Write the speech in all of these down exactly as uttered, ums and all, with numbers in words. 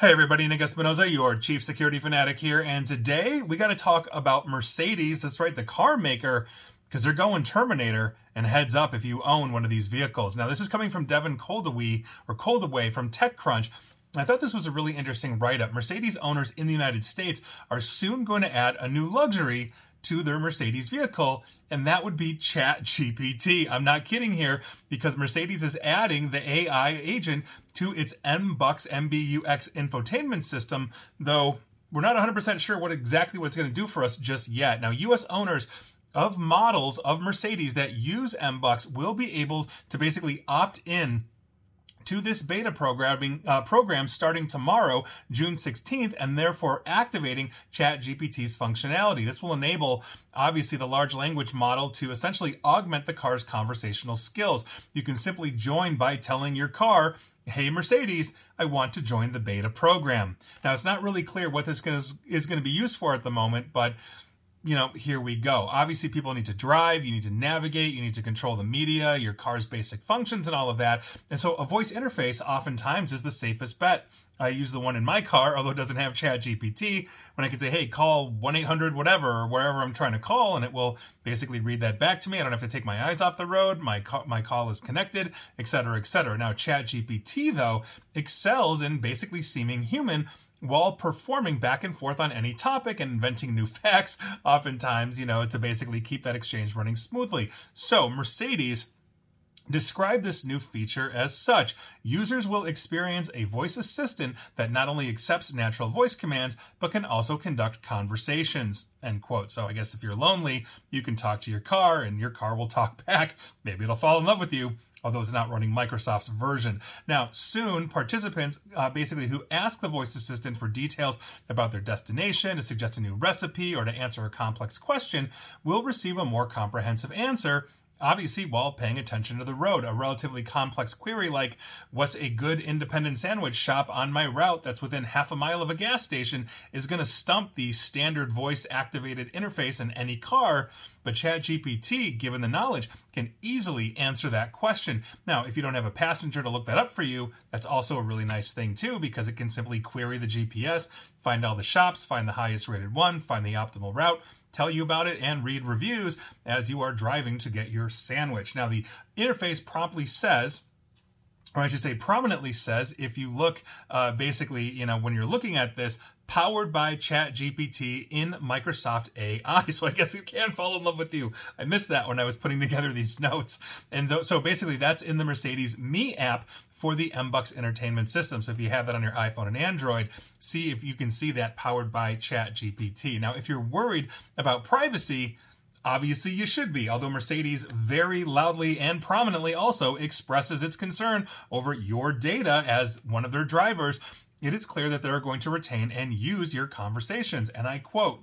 Hey everybody, Nick Espinosa, your Chief Security Fanatic here, and today we got to talk about Mercedes, that's right, the car maker, because they're going Terminator, and heads up if you own one of these vehicles. Now this is coming from Devin Coldewey, or Coldewey from TechCrunch. I thought this was a really interesting write-up. Mercedes owners in the United States are soon going to add a new luxury to their Mercedes vehicle, and that would be ChatGPT. I'm not kidding here, because Mercedes is adding the A I agent to its M B U X infotainment system, though we're not one hundred percent sure what exactly what it's going to do for us just yet. Now, U S owners of models of Mercedes that use M B U X will be able to basically opt in to this beta programming uh, program starting tomorrow, June sixteenth, and therefore activating ChatGPT's functionality. This will enable, obviously, the large language model to essentially augment the car's conversational skills. You can simply join by telling your car, "Hey, Mercedes, I want to join the beta program." Now, it's not really clear what this gonna, is going to be used for at the moment, but you know, here we go. Obviously, people need to drive, you need to navigate, you need to control the media, your car's basic functions and all of that. And so a voice interface oftentimes is the safest bet. I use the one in my car, although it doesn't have ChatGPT, when I can say, hey, call one eight hundred whatever, or wherever I'm trying to call, and it will basically read that back to me. I don't have to take my eyes off the road. My call, my call is connected, et cetera, et cetera. Now, ChatGPT, though, excels in basically seeming human while performing back and forth on any topic and inventing new facts, oftentimes, you know, to basically keep that exchange running smoothly. So Mercedes describe this new feature as such. Users will experience a voice assistant that not only accepts natural voice commands, but can also conduct conversations, end quote. So I guess if you're lonely, you can talk to your car and your car will talk back. Maybe it'll fall in love with you, although it's not running Microsoft's version. Now, soon, participants uh, basically who ask the voice assistant for details about their destination, to suggest a new recipe, or to answer a complex question will receive a more comprehensive answer, obviously while paying attention to the road. A relatively complex query like, what's a good independent sandwich shop on my route that's within half a mile of a gas station, is going to stump the standard voice-activated interface in any car, but ChatGPT, given the knowledge, can easily answer that question. Now, if you don't have a passenger to look that up for you, that's also a really nice thing too, because it can simply query the G P S, find all the shops, find the highest rated one, find the optimal route, tell you about it, and read reviews as you are driving to get your sandwich. Now, the interface promptly says, or I should say prominently says, if you look, uh, basically, you know, when you're looking at this, powered by ChatGPT in Microsoft A I. So I guess it can fall in love with you. I missed that when I was putting together these notes. And th- so basically that's in the Mercedes Me app for the M B U X entertainment system. So if you have that on your iPhone and Android, see if you can see that powered by ChatGPT. Now, if you're worried about privacy, obviously you should be, although Mercedes very loudly and prominently also expresses its concern over your data as one of their drivers. It is clear that they're going to retain and use your conversations. And I quote,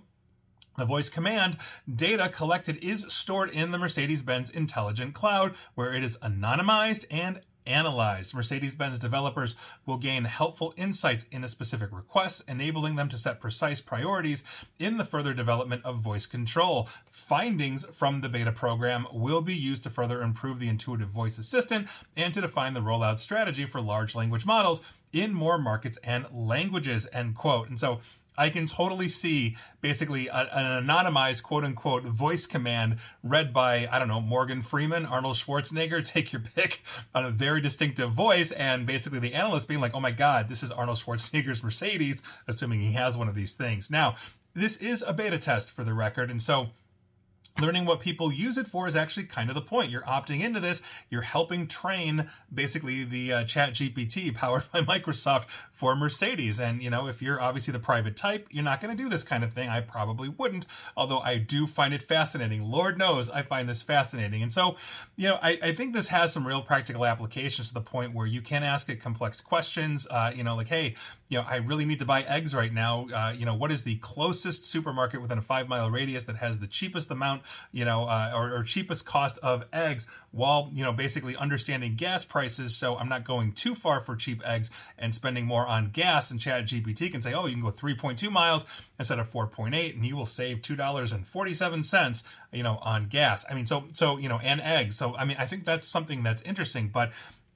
the voice command data collected is stored in the Mercedes-Benz Intelligent Cloud, where it is anonymized and analyzed. Mercedes-Benz developers will gain helpful insights in a specific request, enabling them to set precise priorities in the further development of voice control. Findings from the beta program will be used to further improve the intuitive voice assistant and to define the rollout strategy for large language models in more markets and languages, end quote. And so I can totally see basically an anonymized quote-unquote voice command read by, I don't know, Morgan Freeman, Arnold Schwarzenegger, take your pick, on a very distinctive voice, and basically the analyst being like, oh my God, this is Arnold Schwarzenegger's Mercedes, assuming he has one of these things. Now, this is a beta test for the record, and so learning what people use it for is actually kind of the point. You're opting into this. You're helping train basically the uh, ChatGPT powered by Microsoft for Mercedes. And, you know, if you're obviously the private type, you're not going to do this kind of thing. I probably wouldn't, although I do find it fascinating. Lord knows I find this fascinating. And so, you know, I, I think this has some real practical applications to the point where you can ask it complex questions, uh, you know, like, hey, you know, I really need to buy eggs right now. Uh, you know, what is the closest supermarket within a five mile radius that has the cheapest amount, you know, uh, or, or cheapest cost of eggs, while, you know, basically understanding gas prices. So I'm not going too far for cheap eggs and spending more on gas. And ChatGPT can say, oh, you can go three point two miles instead of four point eight, and you will save two dollars and forty-seven cents, you know, on gas. I mean, so, so, you know, and eggs. So, I mean, I think that's something that's interesting, but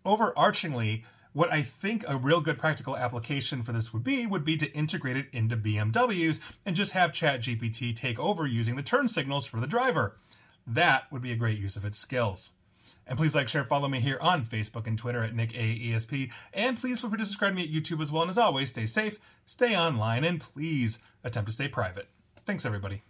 overarchingly, What I think a real good practical application for this would be, would be to integrate it into B M Ws and just have ChatGPT take over using the turn signals for the driver. That would be a great use of its skills. And please like, share, follow me here on Facebook and Twitter at NickAESP. And please feel free to subscribe to me at YouTube as well. And as always, stay safe, stay online, and please attempt to stay private. Thanks, everybody.